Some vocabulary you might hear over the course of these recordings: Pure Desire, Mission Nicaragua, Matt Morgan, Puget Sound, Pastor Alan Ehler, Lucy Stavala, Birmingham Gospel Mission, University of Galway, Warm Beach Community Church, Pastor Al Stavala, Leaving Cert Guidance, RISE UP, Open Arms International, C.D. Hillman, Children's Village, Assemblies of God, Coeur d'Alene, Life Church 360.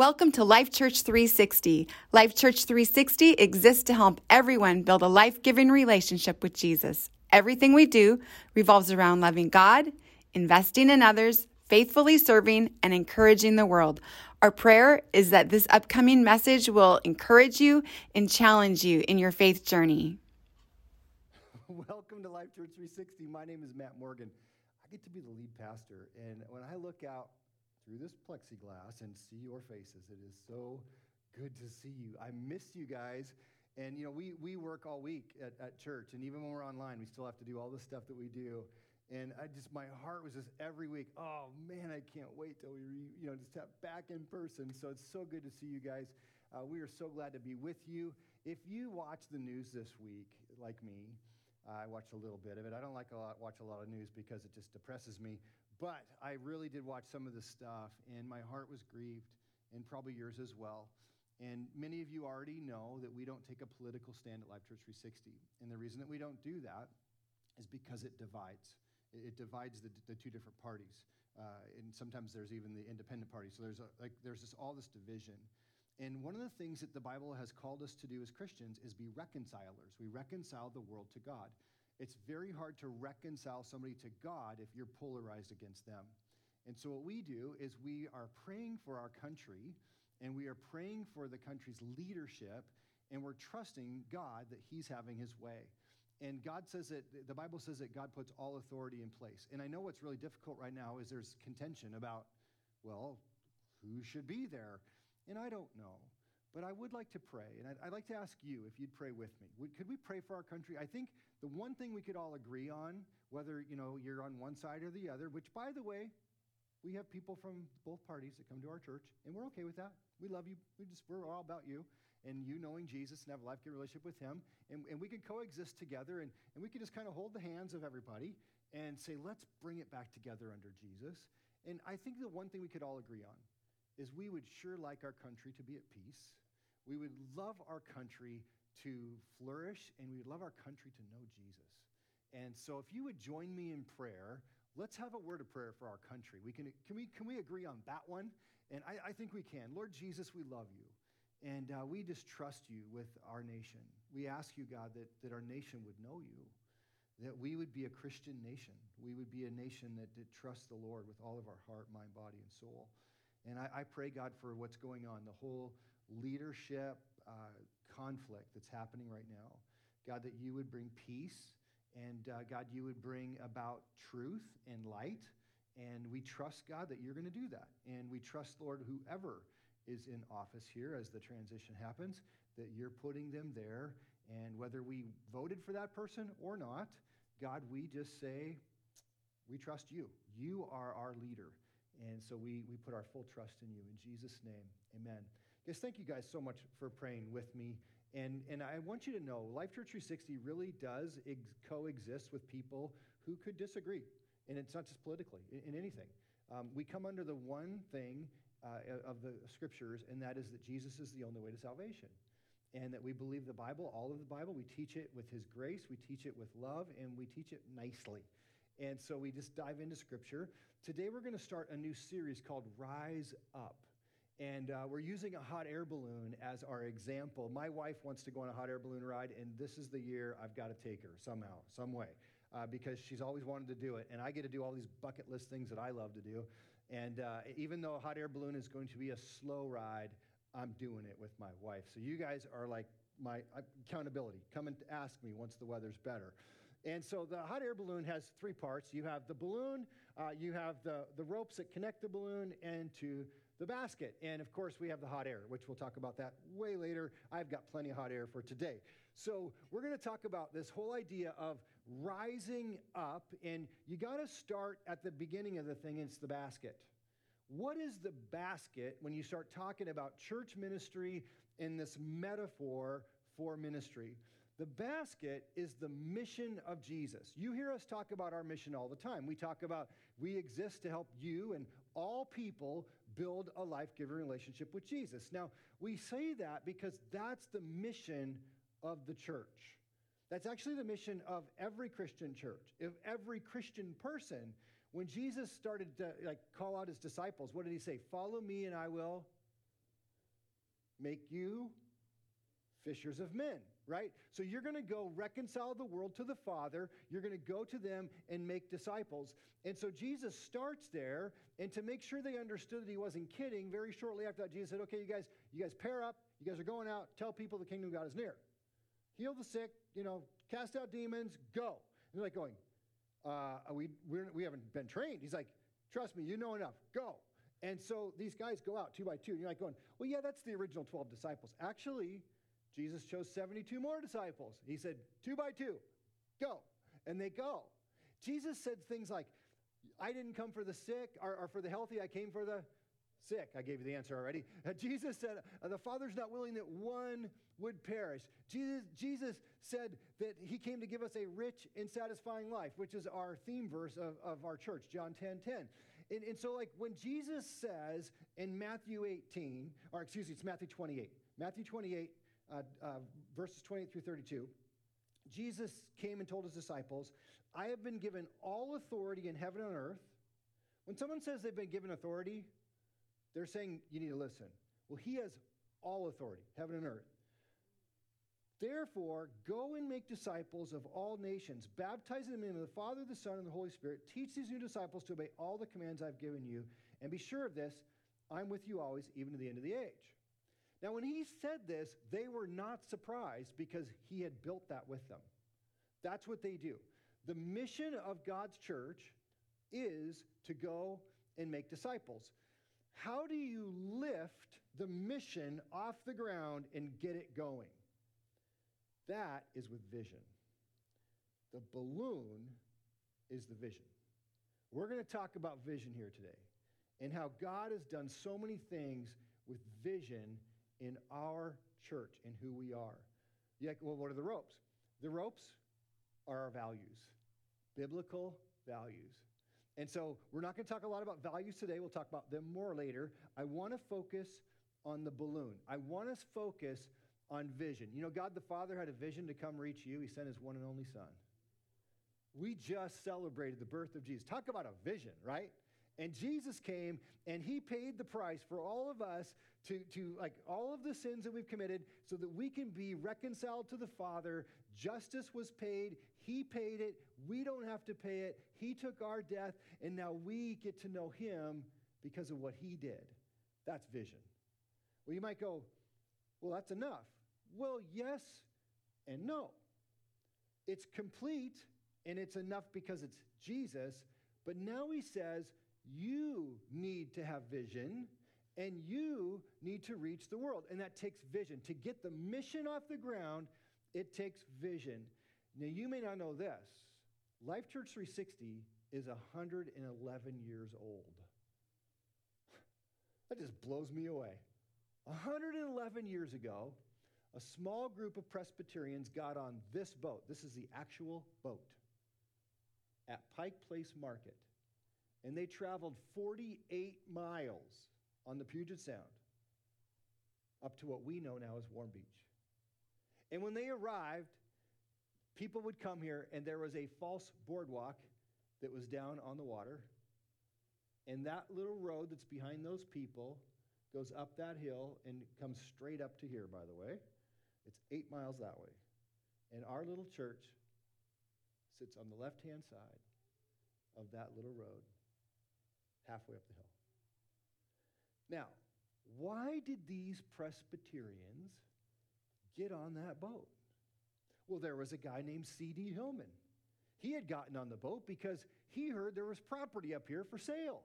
Welcome to Life Church 360. Life Church 360 exists to help everyone build a life-giving relationship with Jesus. Everything we do revolves around loving God, investing in others, faithfully serving, and encouraging the world. Our prayer is that this upcoming message will encourage you and challenge you in your faith journey. Welcome to Life Church 360. My name is Matt Morgan. I get to be the lead pastor, and when I look out through this plexiglass and see your faces, it is so good to see you. I miss you guys, and you know, we work all week at church, and even when we're online, we still have to do all the stuff that we do, and my heart was just every week, oh man, I can't wait till we just have back in person. So it's so good to see you guys. We are so glad to be with you. If you watch the news this week, like me, I watched a little bit of it. I don't watch a lot of news because it just depresses me. But I really did watch some of this stuff, and my heart was grieved, and probably yours as well. And many of you already know that we don't take a political stand at Life Church 360. And the reason that we don't do that is because it divides. It divides the two different parties. And sometimes there's even the independent party. So there's all this division. And one of the things that the Bible has called us to do as Christians is be reconcilers. We reconcile the world to God. It's very hard to reconcile somebody to God if you're polarized against them. And so what we do is we are praying for our country, and we are praying for the country's leadership, and we're trusting God that he's having his way. And God says that, the Bible says that God puts all authority in place. And I know what's really difficult right now is there's contention about, well, who should be there? And I don't know, but I would like to pray, and I'd like to ask you if you'd pray with me. Could we pray for our country? I think the one thing we could all agree on, whether you're on one side or the other, which, by the way, we have people from both parties that come to our church, and we're okay with that. We love you. We're all about you, and you knowing Jesus and have a life-giving relationship with him, and we could coexist together, and we could just kind of hold the hands of everybody and say, let's bring it back together under Jesus. And I think the one thing we could all agree on is we would sure like our country to be at peace. We would love our country to flourish, and we would love our country to know Jesus. And so if you would join me in prayer, let's have a word of prayer for our country. Can we agree on that one? And I think we can. Lord Jesus, we love you, and we just trust you with our nation. We ask you, God, that our nation would know you, that we would be a Christian nation. We would be a nation that trusts the Lord with all of our heart, mind, body, and soul. And I pray, God, for what's going on, the whole leadership conflict that's happening right now. God, that you would bring peace, and God, you would bring about truth and light. And we trust, God, that you're going to do that. And we trust, Lord, whoever is in office here as the transition happens, that you're putting them there. And whether we voted for that person or not, God, we just say, we trust you. You are our leader. And so we put our full trust in you. In Jesus' name, amen. Guys, thank you guys so much for praying with me. And I want you to know, Life Church 360 really does coexist with people who could disagree. And it's not just politically, in anything. We come under the one thing of the scriptures, and that is that Jesus is the only way to salvation. And that we believe the Bible, all of the Bible. We teach it with his grace. We teach it with love, and we teach it nicely. And so we just dive into scripture. Today we're going to start a new series called Rise Up. And we're using a hot air balloon as our example. My wife wants to go on a hot air balloon ride, and this is the year I've got to take her somehow, some way, because she's always wanted to do it. And I get to do all these bucket list things that I love to do. And even though a hot air balloon is going to be a slow ride, I'm doing it with my wife. So you guys are like my accountability. Come and ask me once the weather's better. And so the hot air balloon has three parts. You have the balloon, you have the ropes that connect the balloon and to the basket. And of course, we have the hot air, which we'll talk about that way later. I've got plenty of hot air for today. So we're going to talk about this whole idea of rising up. And you got to start at the beginning of the thing, and it's the basket. What is the basket when you start talking about church ministry and this metaphor for ministry? The basket is the mission of Jesus. You hear us talk about our mission all the time. We talk about we exist to help you and all people build a life-giving relationship with Jesus. Now, we say that because that's the mission of the church. That's actually the mission of every Christian church, of every Christian person. When Jesus started to call out his disciples, what did he say? Follow me and I will make you fishers of men, right? So you're going to go reconcile the world to the Father. You're going to go to them and make disciples. And so Jesus starts there, and to make sure they understood that he wasn't kidding, very shortly after that, Jesus said, okay, you guys pair up. You guys are going out. Tell people the kingdom of God is near. Heal the sick, cast out demons, go. And they're like going, we haven't been trained. He's like, trust me, you know enough, go. And so these guys go out 2 by 2. And you're like going, well, yeah, that's the original 12 disciples. Actually, Jesus chose 72 more disciples. He said, 2 by 2, go. And they go. Jesus said things like, I didn't come for the sick or for the healthy. I came for the sick. I gave you the answer already. Jesus said, the Father's not willing that one would perish. Jesus said that he came to give us a rich and satisfying life, which is our theme verse of our church, John 10:10. And so like when Jesus says in Matthew 28, verses 28 through 32, Jesus came and told his disciples, I have been given all authority in heaven and earth. When someone says they've been given authority, they're saying you need to listen. Well, he has all authority, heaven and earth. Therefore, go and make disciples of all nations, baptizing them in the name of the Father, the Son, and the Holy Spirit. Teach these new disciples to obey all the commands I've given you, and be sure of this, I'm with you always, even to the end of the age. Now, when he said this, they were not surprised because he had built that with them. That's what they do. The mission of God's church is to go and make disciples. How do you lift the mission off the ground and get it going? That is with vision. The balloon is the vision. We're going to talk about vision here today and how God has done so many things with vision in our church and who we are. You're like, well, what are the ropes? The ropes are our values, biblical values. And so we're not going to talk a lot about values today. We'll talk about them more later. I want to focus on the balloon. I want us focus on vision. God the Father had a vision to come reach you. He sent his one and only Son. We just celebrated the birth of Jesus. Talk about a vision, right? And Jesus came and he paid the price for all of us to all of the sins that we've committed so that we can be reconciled to the Father. Justice was paid. He paid it. We don't have to pay it. He took our death and now we get to know him because of what he did. That's vision. Well, you might go, well, that's enough. Well, yes and no. It's complete and it's enough because it's Jesus. But now he says, you need to have vision, and you need to reach the world. And that takes vision. To get the mission off the ground, it takes vision. Now, you may not know this. Life Church 360 is 111 years old. That just blows me away. 111 years ago, a small group of Presbyterians got on this boat. This is the actual boat at Pike Place Market. And they traveled 48 miles on the Puget Sound up to what we know now as Warm Beach. And when they arrived, people would come here, and there was a false boardwalk that was down on the water. And that little road that's behind those people goes up that hill and comes straight up to here, by the way. It's 8 miles that way. And our little church sits on the left-hand side of that little road. Halfway up the hill. Now, why did these Presbyterians get on that boat? Well, there was a guy named C.D. Hillman. He had gotten on the boat because he heard there was property up here for sale.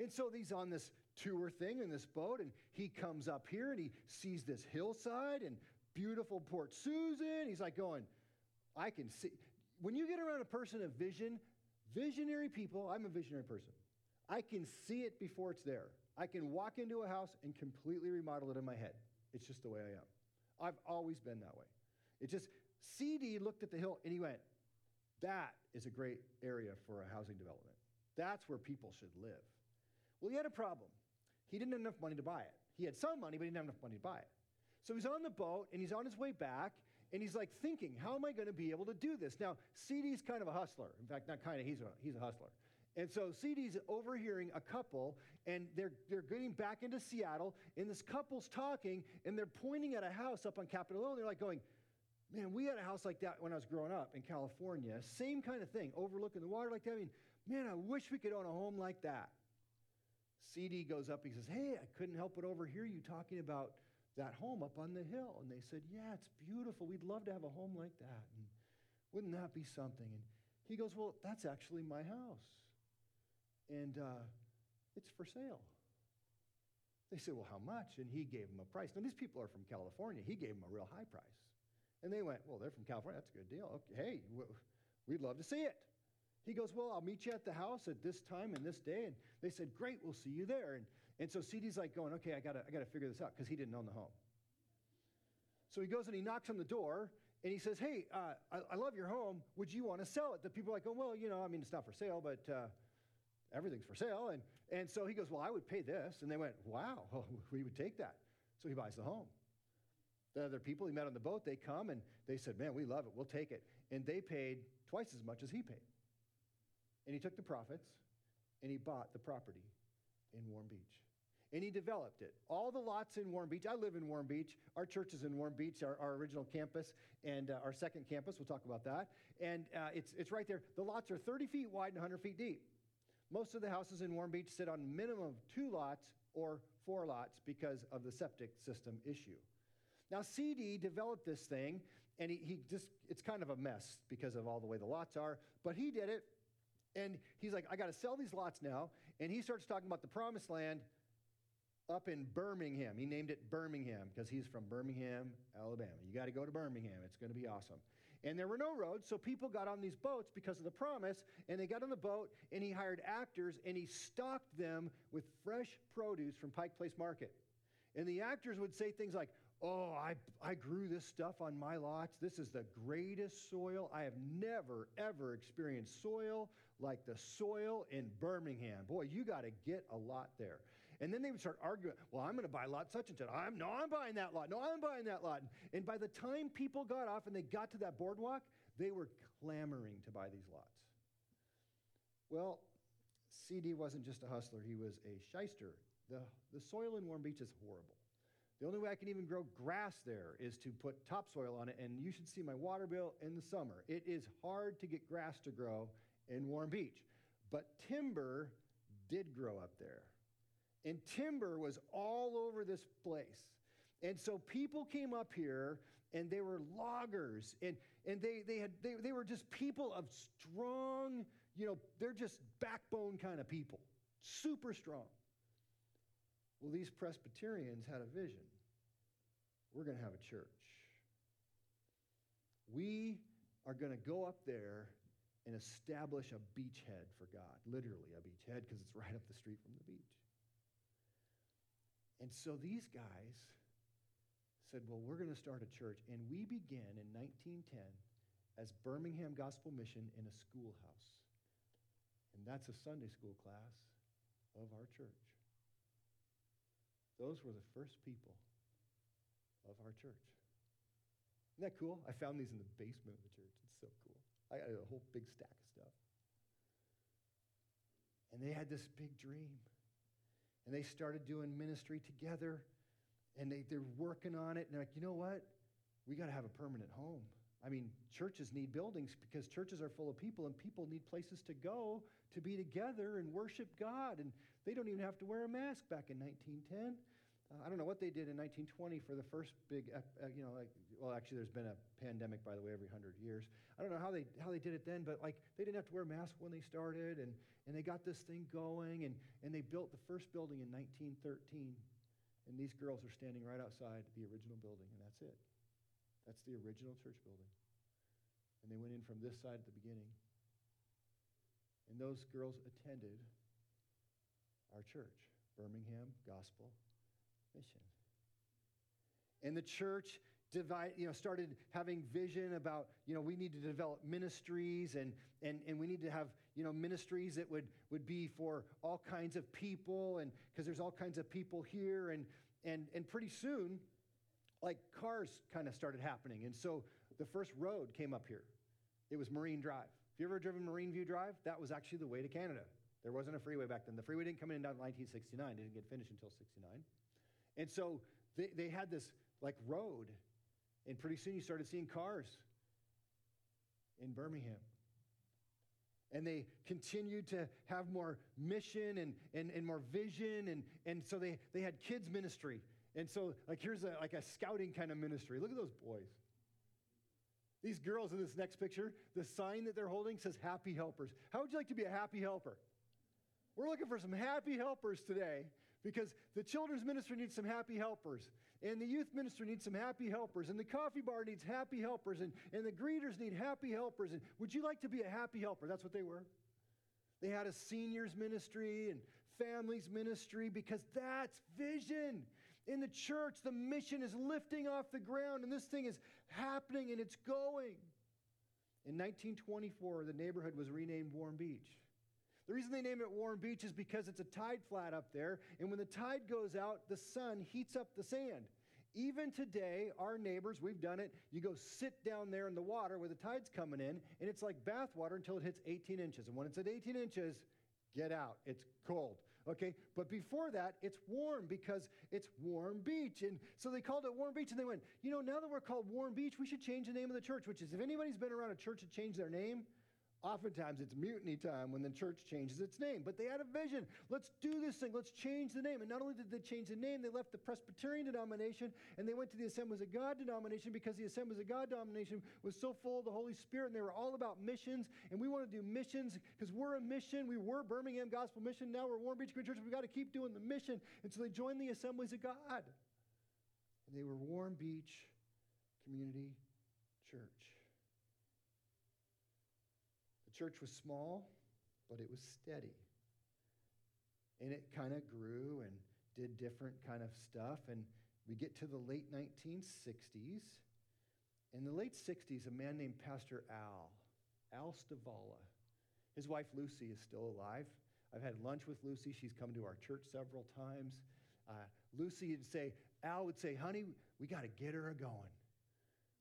And so he's on this tour thing in this boat, and he comes up here, and he sees this hillside and beautiful Port Susan. He's like going, I can see. When you get around a person of vision, visionary people, I'm a visionary person. I can see it before it's there. I can walk into a house and completely remodel it in my head. It's just the way I am. I've always been that way. It's just, CD looked at the hill and he went, that is a great area for a housing development. That's where people should live. Well, he had a problem. He didn't have enough money to buy it. He had some money, but he didn't have enough money to buy it. So he's on the boat, and he's on his way back, and he's like thinking, how am I going to be able to do this? Now, CD's kind of a hustler. In fact, not kind of, he's a hustler. And so CD's overhearing a couple, and they're getting back into Seattle, and this couple's talking, and they're pointing at a house up on Capitol Hill, and they're like going, man, we had a house like that when I was growing up in California. Same kind of thing, overlooking the water like that. I mean, man, I wish we could own a home like that. CD goes up, and he says, hey, I couldn't help but overhear you talking about that home up on the hill. And they said, yeah, it's beautiful. We'd love to have a home like that. And wouldn't that be something? And he goes, well, that's actually my house. And it's for sale. They said, well, how much? And he gave them a price. Now, these people are from California. He gave them a real high price. And they went, well, they're from California. That's a good deal. Okay, hey, we'd love to see it. He goes, well, I'll meet you at the house at this time and this day. And they said, great, we'll see you there. And so CD's like going, okay, I gotta figure this out, because he didn't own the home. So he goes and he knocks on the door, and he says, hey, I love your home. Would you want to sell it? The people are like, oh, well, you know, I mean, it's not for sale, but everything's for sale. And so he goes, well, I would pay this. And they went, wow, well, we would take that. So he buys the home. The other people he met on the boat, they come, and they said, man, we love it. We'll take it. And they paid twice as much as he paid. And he took the profits, and he bought the property in Warm Beach. And he developed it. All the lots in Warm Beach. I live in Warm Beach. Our church is in Warm Beach, our original campus, and our second campus. We'll talk about that. And it's right there. The lots are 30 feet wide and 100 feet deep. Most of the houses in Warm Beach sit on a minimum of 2 lots or 4 lots because of the septic system issue. Now, CD developed this thing, and he just, it's kind of a mess because of all the way the lots are, but he did it. And he's like, I got to sell these lots now. And he starts talking about the promised land up in Birmingham. He named it Birmingham because he's from Birmingham, Alabama. You got to go to Birmingham. It's going to be awesome. And there were no roads, so people got on these boats because of the promise. And they got on the boat, and he hired actors, and he stocked them with fresh produce from Pike Place Market. And the actors would say things like, oh, I grew this stuff on my lots. This is the greatest soil. I have never, ever experienced soil like the soil in Birmingham. Boy, you got to get a lot there. And then they would start arguing, well, I'm going to buy lot such and such. I'm buying that lot. No, I'm buying that lot. And by the time people got off and they got to that boardwalk, they were clamoring to buy these lots. Well, CD wasn't just a hustler. He was a shyster. The soil in Warm Beach is horrible. The only way I can even grow grass there is to put topsoil on it, and you should see my water bill in the summer. It is hard to get grass to grow in Warm Beach. But timber did grow up there, and timber was all over this place. And so people came up here, and they were loggers, and they were just people of strong, you know, they're just backbone kind of people, super strong. Well, these Presbyterians had a vision. We're going to have a church. We are going to go up there and establish a beachhead for God, literally a beachhead, because it's right up the street from the beach. And so these guys said, well, we're going to start a church. And we began in 1910 as Birmingham Gospel Mission in a schoolhouse. And that's a Sunday school class of our church. Those were the first people of our church. Isn't that cool? I found these in the basement of the church. It's so cool. I got a whole big stack of stuff. And they had this big dream. And they started doing ministry together. And they're working on it. And they're like, you know what? We got to have a permanent home. I mean, churches need buildings because churches are full of people, and people need places to go to be together and worship God. And they don't even have to wear a mask back in 1910. I don't know what they did in 1920 for the first big, well, actually, there's been a pandemic, by the way, every 100 years. I don't know how they did it then, but, like, they didn't have to wear masks when they started, and they got this thing going, and they built the first building in 1913. And these girls are standing right outside the original building, and that's it. That's the original church building. And they went in from this side at the beginning. And those girls attended our church, Birmingham Gospel Mission. And the church started having vision about, we need to develop ministries and we need to have, ministries that would be for all kinds of people, and because there's all kinds of people here, and pretty soon, like, cars kind of started happening. And so the first road came up here. It was Marine Drive. Have you ever driven Marine View Drive? That was actually the way to Canada. There wasn't a freeway back then. The freeway didn't come in until 1969. It didn't get finished until 69. And so they had this like road, and pretty soon you started seeing cars in Birmingham. And they continued to have more mission and more vision. And so they had kids ministry. And so like here's a scouting kind of ministry. Look at those boys. These girls in this next picture, the sign that they're holding says happy helpers. How would you like to be a happy helper? We're looking for some happy helpers today because the children's ministry needs some happy helpers, and the youth ministry needs some happy helpers, and the coffee bar needs happy helpers, and the greeters need happy helpers. And would you like to be a happy helper? That's what they were. They had a seniors ministry and families ministry because that's vision. In the church, the mission is lifting off the ground, and this thing is happening, and it's going. In 1924, the neighborhood was renamed Warm Beach. The reason they name it Warm Beach is because it's a tide flat up there, and when the tide goes out, the sun heats up the sand. Even today, our neighbors, we've done it, you go sit down there in the water where the tide's coming in, and it's like bath water until it hits 18 inches. And when it's at 18 inches, get out. It's cold, okay? But before that, it's warm because it's Warm Beach. And so they called it Warm Beach, and they went, you know, now that we're called Warm Beach, we should change the name of the church, which is if anybody's been around a church that changed their name, oftentimes it's mutiny time when the church changes its name. But they had a vision. Let's do this thing. Let's change the name. And not only did they change the name, they left the Presbyterian denomination and they went to the Assemblies of God denomination because the Assemblies of God denomination was so full of the Holy Spirit and they were all about missions. And we want to do missions because we're a mission. We were Birmingham Gospel Mission. Now we're Warm Beach Community Church. We've got to keep doing the mission. And so they joined the Assemblies of God. And they were Warm Beach Community Church. The church was small, but it was steady. And it kind of grew and did different kind of stuff. And we get to the late 1960s. In the late 60s, a man named Pastor Al Stavala, his wife Lucy is still alive. I've had lunch with Lucy. She's come to our church several times. Al would say, honey, we got to get her a-going.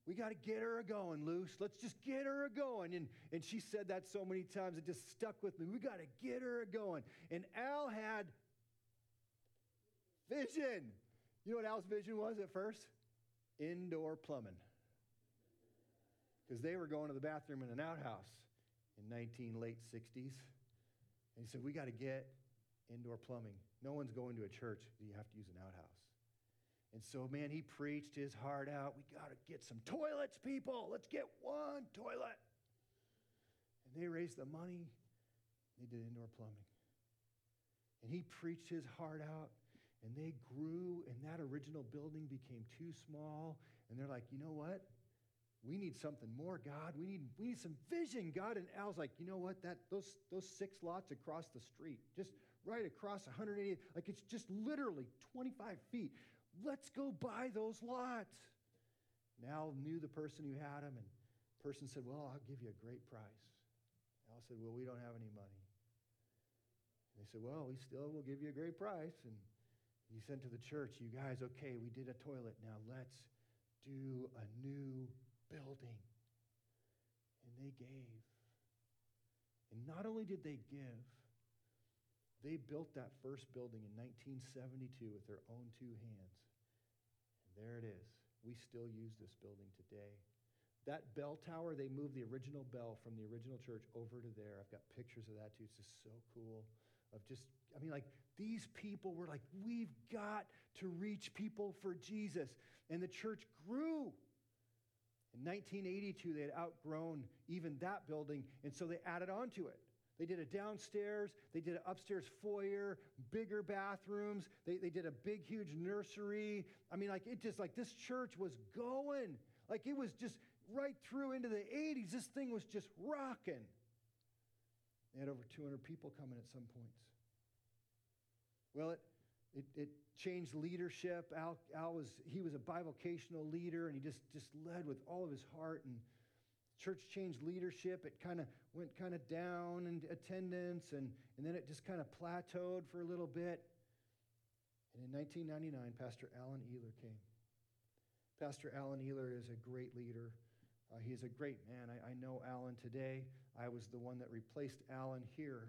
We got to get her a-going, Luce. Let's just get her a-going. And she said that so many times, it just stuck with me. We got to get her a-going. And Al had vision. You know what Al's vision was at first? Indoor plumbing. Because they were going to the bathroom in an outhouse in late 60s. And he said, we got to get indoor plumbing. No one's going to a church that you have to use an outhouse. And so, man, he preached his heart out. We got to get some toilets, people. Let's get one toilet. And they raised the money. They did indoor plumbing. And he preached his heart out. And they grew. And that original building became too small. And they're like, you know what? We need something more, God. We need some vision, God. And Al's like, you know what? Those 6 lots across the street, just right across 180, like it's just literally 25 feet. Let's go buy those lots. Al knew the person who had them, and the person said, well, I'll give you a great price. Al said, well, we don't have any money. And they said, well, we still will give you a great price. And he sent to the church, you guys, okay, we did a toilet. Now let's do a new building. And they gave. And not only did they give, they built that first building in 1972 with their own 2 hands. And there it is. We still use this building today. That bell tower, they moved the original bell from the original church over to there. I've got pictures of that too. It's just so cool. These people were like, we've got to reach people for Jesus. And the church grew. In 1982, they had outgrown even that building, and so they added on to it. They did a downstairs, they did an upstairs foyer, bigger bathrooms, they did a big, huge nursery. This church was going. Like, it was just right through into the 80s. This thing was just rocking. They had over 200 people coming at some points. Well, it changed leadership. Al was a bivocational leader, and he just led with all of his heart, and church changed leadership. It kind of went down in attendance, and then it just kind of plateaued for a little bit. And in 1999, Pastor Alan Ehler came. Pastor Alan Ehler is a great leader. He is a great man. I know Alan today. I was the one that replaced Alan here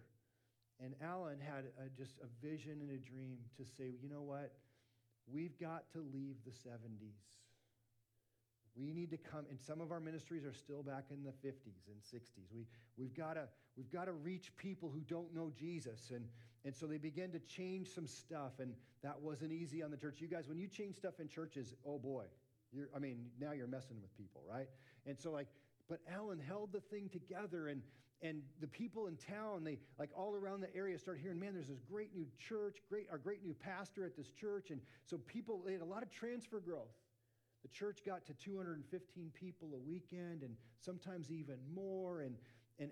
And Alan had just a vision and a dream to say, you know what? We've got to leave the 70s. We need to come, and some of our ministries are still back in the 50s and 60s. We've got to reach people who don't know Jesus. And so they began to change some stuff, and that wasn't easy on the church. You guys, when you change stuff in churches, oh boy, now you're messing with people, right? And so but Alan held the thing together, and the people in town, they all around the area started hearing, man, there's this great new church, our great new pastor at this church. And so people, they had a lot of transfer growth. The church got to 215 people a weekend, and sometimes even more. And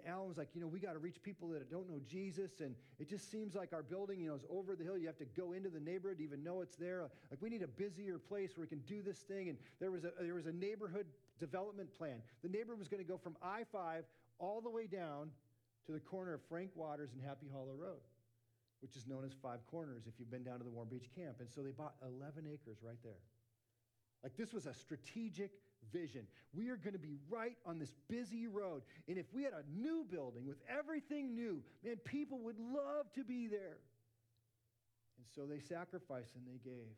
Alan was like, you know, we got to reach people that don't know Jesus. And it just seems like our building, you know, is over the hill. You have to go into the neighborhood to even know it's there. Like, we need a busier place where we can do this thing. And there was a neighborhood development plan. The neighborhood was going to go from I-5 all the way down to the corner of Frank Waters and Happy Hollow Road, which is known as Five Corners if you've been down to the Warm Beach camp. And so they bought 11 acres right there. Like, this was a strategic vision. We are going to be right on this busy road. And if we had a new building with everything new, man, people would love to be there. And so they sacrificed and they gave.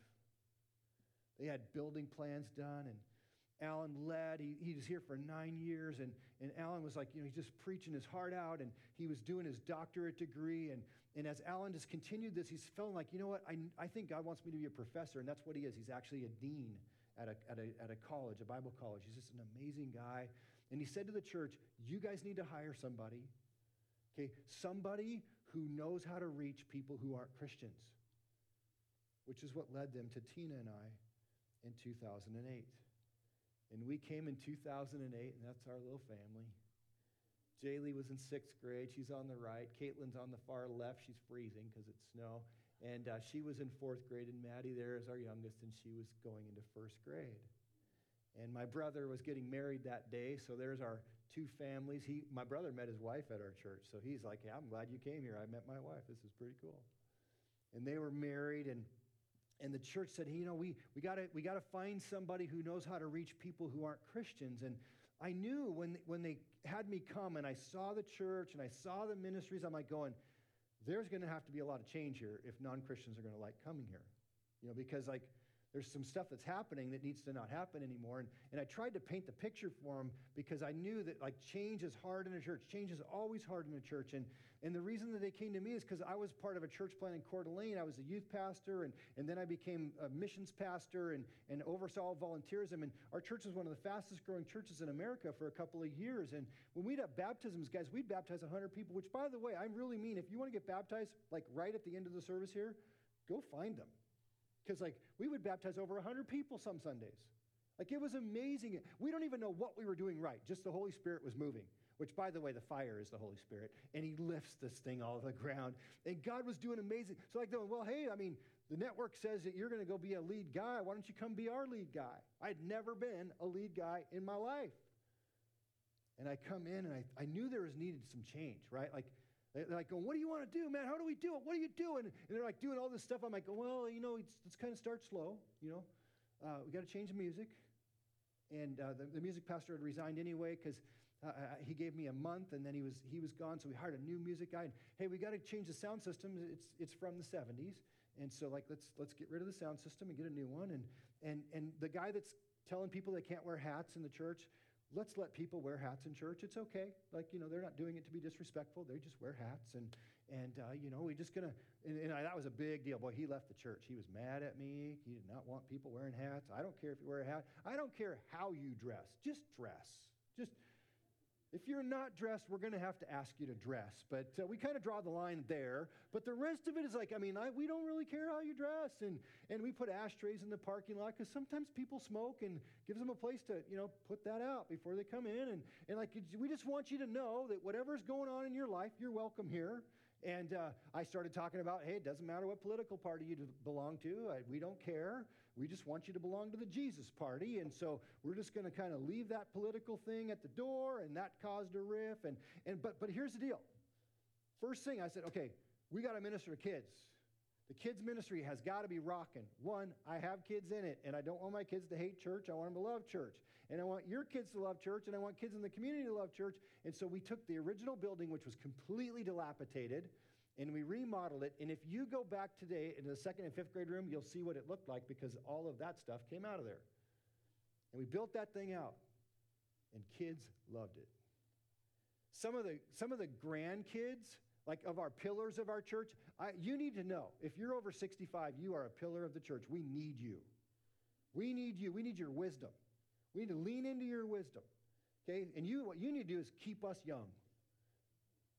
They had building plans done, and Alan led. He was here for 9 years, and Alan was like, you know, he's just preaching his heart out, and he was doing his doctorate degree. And as Alan just continued this, he's feeling like, you know what, I think God wants me to be a professor, and that's what he is. He's actually a dean at a college, a Bible college. He's just an amazing guy. And he said to the church, you guys need to hire somebody, okay? Somebody who knows how to reach people who aren't Christians, which is what led them to Tina and I in 2008. And we came in 2008, and that's our little family. Jaylee was in 6th grade. She's on the right. Caitlin's on the far left. She's freezing because it's snow. And she was in 4th grade, and Maddie there is our youngest, and she was going into 1st grade. And my brother was getting married that day, so there's our two families. My brother met his wife at our church, so he's like, hey, I'm glad you came here. I met my wife. This is pretty cool. And they were married, and the church said, hey, you know, we gotta find somebody who knows how to reach people who aren't Christians. And I knew when they had me come and I saw the church and I saw the ministries, I'm like going, there's gonna have to be a lot of change here if non-Christians are gonna like coming here. You know, because there's some stuff that's happening that needs to not happen anymore. And I tried to paint the picture for them because I knew that change is hard in a church. Change is always hard in a church. And the reason that they came to me is because I was part of a church plant in Coeur d'Alene. I was a youth pastor, and then I became a missions pastor and oversaw volunteerism. And our church was one of the fastest growing churches in America for a couple of years. And when we'd have baptisms, guys, we'd baptize 100 people, which, by the way, I really mean, if you want to get baptized, right at the end of the service here, go find them. Because we would baptize over 100 people some Sundays. It was amazing. We don't even know what we were doing right. Just the Holy Spirit was moving, which, by the way, the fire is the Holy Spirit. And he lifts this thing all over the ground. And God was doing amazing. So the network says that you're going to go be a lead guy. Why don't you come be our lead guy? I'd never been a lead guy in my life. And I come in and I knew there was needed some change, right? They're going, what do you want to do, man? How do we do it? What are you doing? And they're doing all this stuff. I'm like, well, you know, let's kind of start slow, you know. We got to change the music. And the music pastor had resigned anyway because he gave me a month, and then he was gone, so we hired a new music guy. And, hey, we got to change the sound system. It's from the 70s. And so, let's get rid of the sound system and get a new one. And the guy that's telling people they can't wear hats in the church, let's let people wear hats in church. It's okay. They're not doing it to be disrespectful. They just wear hats. And we're just going to, and that was a big deal. Boy, he left the church. He was mad at me. He did not want people wearing hats. I don't care if you wear a hat. I don't care how you dress. Just dress. If you're not dressed, we're going to have to ask you to dress. But we kind of draw the line there. But the rest of it is we don't really care how you dress. And we put ashtrays in the parking lot because sometimes people smoke, and gives them a place to, put that out before they come in. And we just want you to know that whatever's going on in your life, you're welcome here. And I started talking about, hey, it doesn't matter what political party you belong to. We don't care. We just want you to belong to the Jesus party. And so we're just going to kind of leave that political thing at the door. And that caused a riff. But here's the deal. First thing I said, okay, we got to minister to kids. The kids ministry has got to be rocking. One, I have kids in it, and I don't want my kids to hate church. I want them to love church. And I want your kids to love church, and I want kids in the community to love church. And so we took the original building, which was completely dilapidated, and we remodeled it. And if you go back today into the second and fifth grade room, you'll see what it looked like because all of that stuff came out of there. And we built that thing out, and kids loved it. Some of the grandkids, like of our pillars of our church, you need to know, if you're over 65, you are a pillar of the church. We need you. We need you. We need your wisdom. We need to lean into your wisdom. Okay? And what you need to do is keep us young.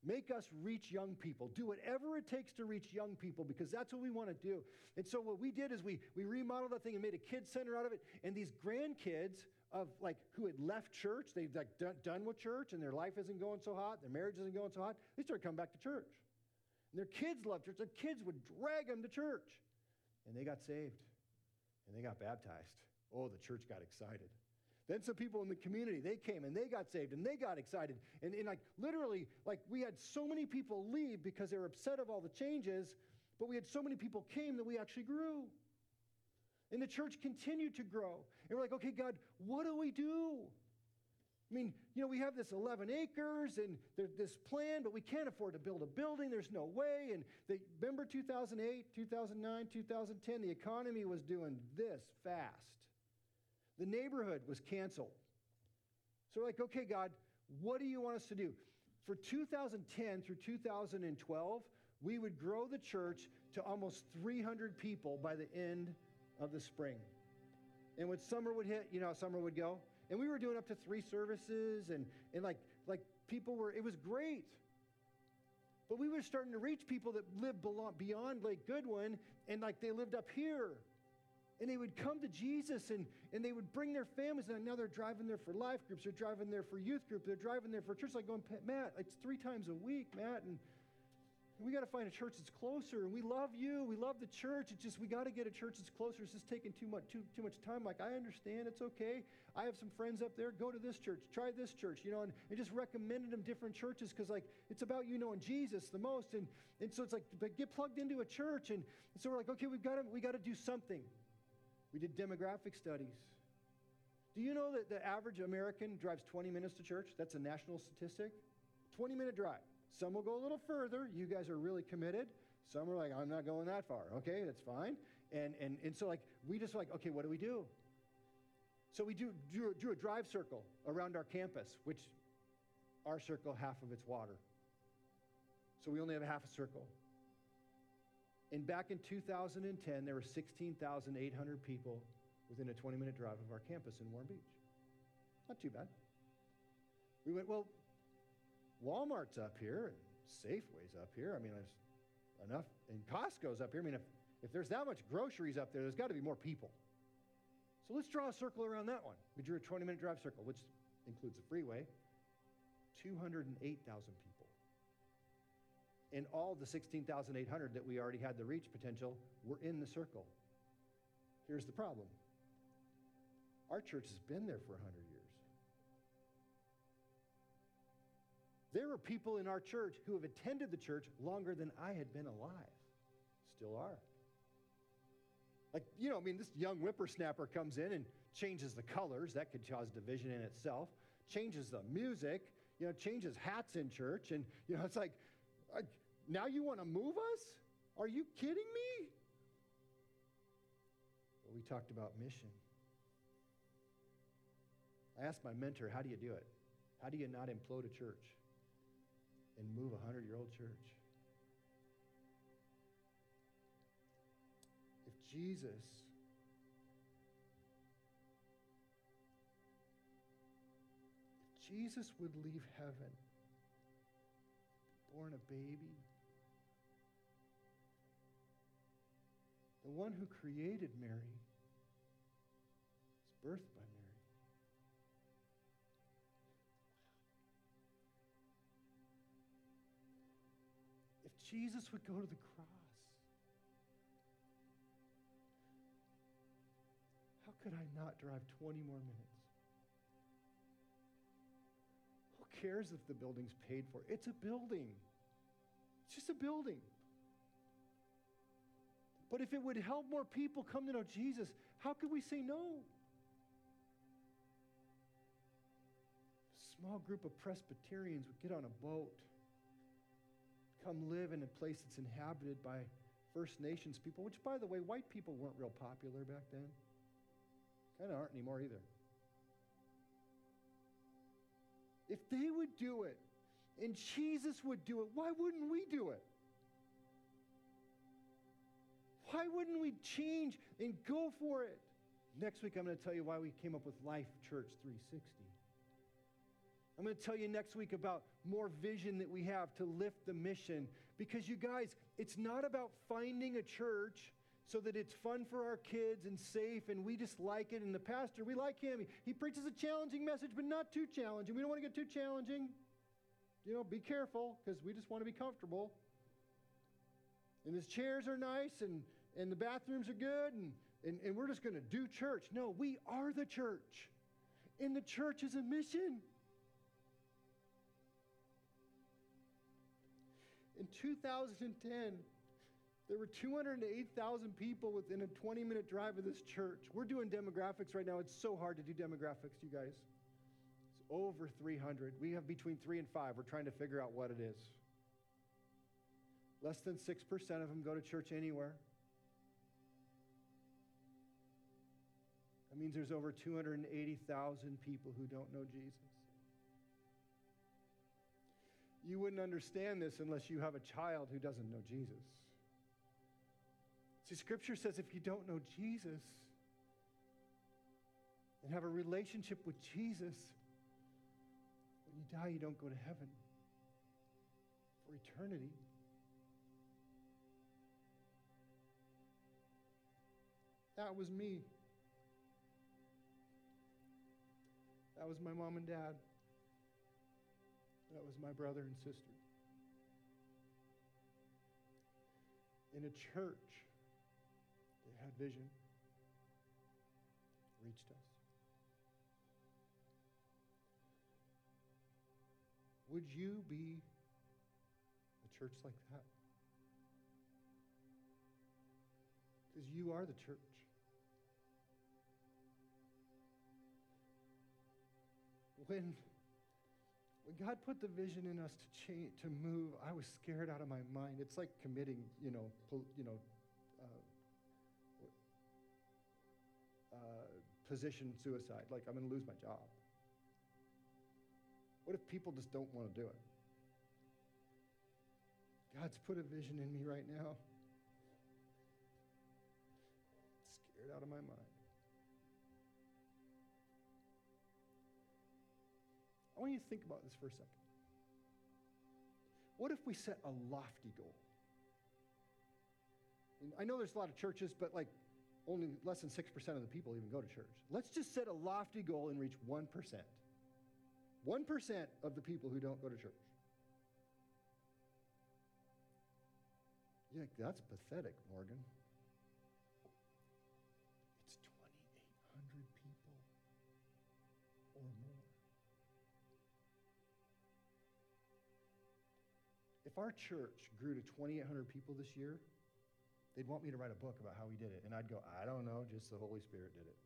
Make us reach young people. Do whatever it takes to reach young people because that's what we want to do. And so what we did is we remodeled that thing and made a kid center out of it. And these grandkids of like who had left church, they've like done with church and their life isn't going so hot, their marriage isn't going so hot, they started coming back to church. And their kids loved church. Their kids would drag them to church. And they got saved. And they got baptized. Oh, the church got excited. Then some people in the community, they came and they got saved and they got excited. And like literally, like we had so many people leave because they were upset of all the changes, but we had so many people came that we actually grew. And the church continued to grow. And we're like, okay, God, what do we do? I mean, you know, we have this 11 acres and this plan, but we can't afford to build a building. There's no way. And remember 2008, 2009, 2010, the economy was doing this fast. The neighborhood was canceled. So we're like, okay, God, what do you want us to do? For 2010 through 2012, we would grow the church to almost 300 people by the end of the spring. And when summer would hit, you know how summer would go. And we were doing up to 3 services and like people were, it was great. But we were starting to reach people that lived beyond Lake Goodwin and like they lived up here. And they would come to Jesus and they would bring their families. And now they're driving there for life groups. They're driving there for youth group. They're driving there for church. Like going, Matt, it's 3 times a week, Matt. And we got to find a church that's closer. And we love you. We love the church. It's just we got to get a church that's closer. It's just taking too much time. Like, I understand. It's okay. I have some friends up there. Go to this church. Try this church. You know, and just recommended them different churches because, like, it's about you knowing Jesus the most. And so it's like, but get plugged into a church. And so we're like, okay, we got to do something. We did demographic studies. Do you know that the average American drives 20 minutes to church? That's a national statistic. 20-minute drive. Some will go a little further. You guys are really committed. Some are like, I'm not going that far. Okay, that's fine. And so like we just like, okay, what do we do? So we drew a drive circle around our campus, which our circle, half of it's water. So we only have half a circle. And back in 2010, there were 16,800 people within a 20-minute drive of our campus in Warm Beach. Not too bad. We went, well, Walmart's up here, and Safeway's up here. I mean, there's enough, and Costco's up here. I mean, if there's that much groceries up there, there's got to be more people. So let's draw a circle around that one. We drew a 20-minute drive circle, which includes the freeway, 208,000 people. And all the 16,800 that we already had the reach potential were in the circle. Here's the problem. Our church has been there for 100 years. There were people in our church who have attended the church longer than I had been alive. Still are. Like, you know, I mean, this young whippersnapper comes in and changes the colors. That could cause division in itself. Changes the music. You know, changes hats in church. And, you know, it's like, now you want to move us? Are you kidding me? Well, we talked about mission. I asked my mentor, how do you do it? How do you not implode a church and move a 100-year-old church? If Jesus would leave heaven born a baby. The one who created Mary was birthed by Mary. If Jesus would go to the cross, how could I not drive 20 more minutes? Who cares if the building's paid for? It's a building. It's just a building. But if it would help more people come to know Jesus, how could we say no? A small group of Presbyterians would get on a boat, come live in a place that's inhabited by First Nations people, which, by the way, white people weren't real popular back then. Kind of aren't anymore either. If they would do it, and Jesus would do it, why wouldn't we do it? Why wouldn't we change and go for it? Next week, I'm going to tell you why we came up with Life Church 360. I'm going to tell you next week about more vision that we have to lift the mission. Because you guys, it's not about finding a church so that it's fun for our kids and safe and we just like it. And the pastor, we like him. He preaches a challenging message, but not too challenging. We don't want to get too challenging. You know, be careful, because we just want to be comfortable. And his chairs are nice, and the bathrooms are good, and we're just going to do church. No, we are the church. And the church is a mission. In 2010, there were 208,000 people within a 20-minute drive of this church. We're doing demographics right now. It's so hard to do demographics, you guys. It's over 300. We have between 3 and 5. We're trying to figure out what it is. Less than 6% of them go to church anywhere. That means there's over 280,000 people who don't know Jesus. You wouldn't understand this unless you have a child who doesn't know Jesus. See, Scripture says if you don't know Jesus and have a relationship with Jesus, when you die, you don't go to heaven for eternity. That was me. That was my mom and dad. That was my brother and sister. In a church that had vision, reached us. Would you be a church like that? Because you are the church. When God put the vision in us to change, to move, I was scared out of my mind. It's like committing, position suicide. Like, I'm going to lose my job. What if people just don't want to do it? God's put a vision in me right now. Scared out of my mind. I want you to think about this for a second. What if we set a lofty goal? And I know there's a lot of churches, but like only less than 6% of the people even go to church. Let's just set a lofty goal and reach 1%. 1% of the people who don't go to church. You're like, that's pathetic, Morgan. It's 2,800 people or more. If our church grew to 2,800 people this year, they'd want me to write a book about how we did it. And I'd go, I don't know, just the Holy Spirit did it.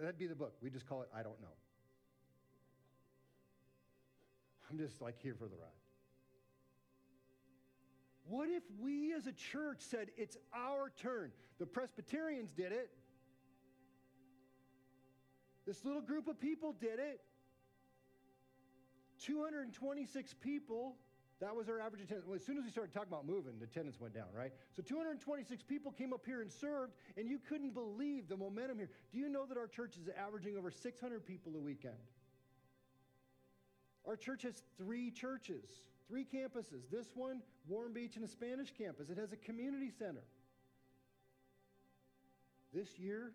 That'd be the book. We'd just call it, I Don't Know. I'm just like here for the ride. What if we as a church said, it's our turn? The Presbyterians did it. This little group of people did it. 226 people, that was our average attendance. Well, as soon as we started talking about moving, the attendance went down, right? So 226 people came up here and served, and you couldn't believe the momentum here. Do you know that our church is averaging over 600 people a weekend? Our church has 3 campuses. This one, Warm Beach, and a Spanish campus. It has a community center. This year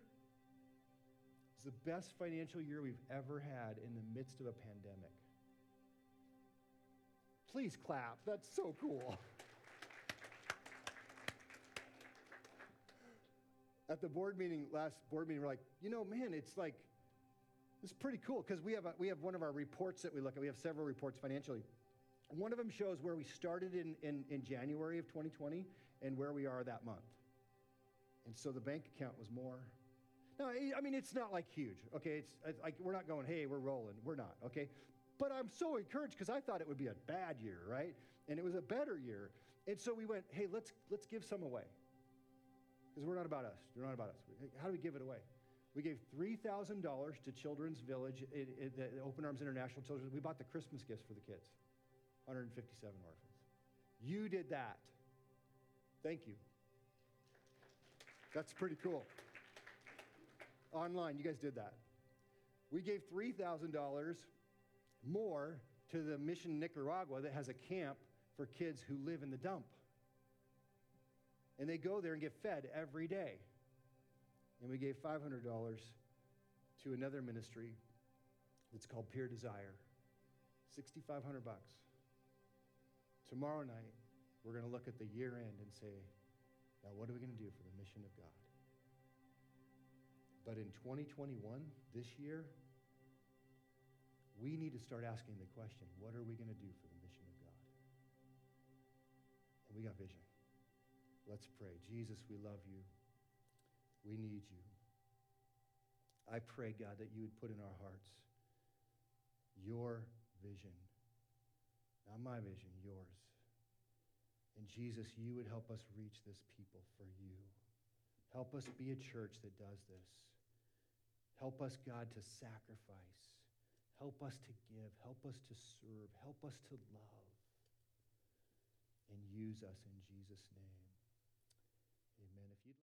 is the best financial year we've ever had in the midst of a pandemic. Please clap. That's so cool. At the last board meeting, we're like, man, it's pretty cool because we have one of our reports that we look at. We have several reports financially. One of them shows where we started in January of 2020 and where we are that month. And so the bank account was more. No, I mean, it's not like huge. Okay, it's like we're not going, hey, we're rolling. We're not, okay? But I'm so encouraged because I thought it would be a bad year, right? And it was a better year. And so we went, hey, let's give some away. Because we're not about us. You're not about us. How do we give it away? We gave $3,000 to Children's Village, the Open Arms International Children's. We bought the Christmas gifts for the kids, 157 orphans. You did that. Thank you. That's pretty cool. Online, you guys did that. We gave $3,000 more to the Mission Nicaragua that has a camp for kids who live in the dump. And they go there and get fed every day. And we gave $500 to another ministry that's called Pure Desire, $6,500. Tomorrow night, we're going to look at the year end and say, now what are we going to do for the mission of God? But in 2021, this year, we need to start asking the question, what are we going to do for the mission of God? And we got vision. Let's pray. Jesus, we love you. We need you. I pray, God, that you would put in our hearts your vision. Not my vision, yours. And Jesus, you would help us reach this people for you. Help us be a church that does this. Help us, God, to sacrifice. Help us to give. Help us to serve. Help us to love. And use us in Jesus' name.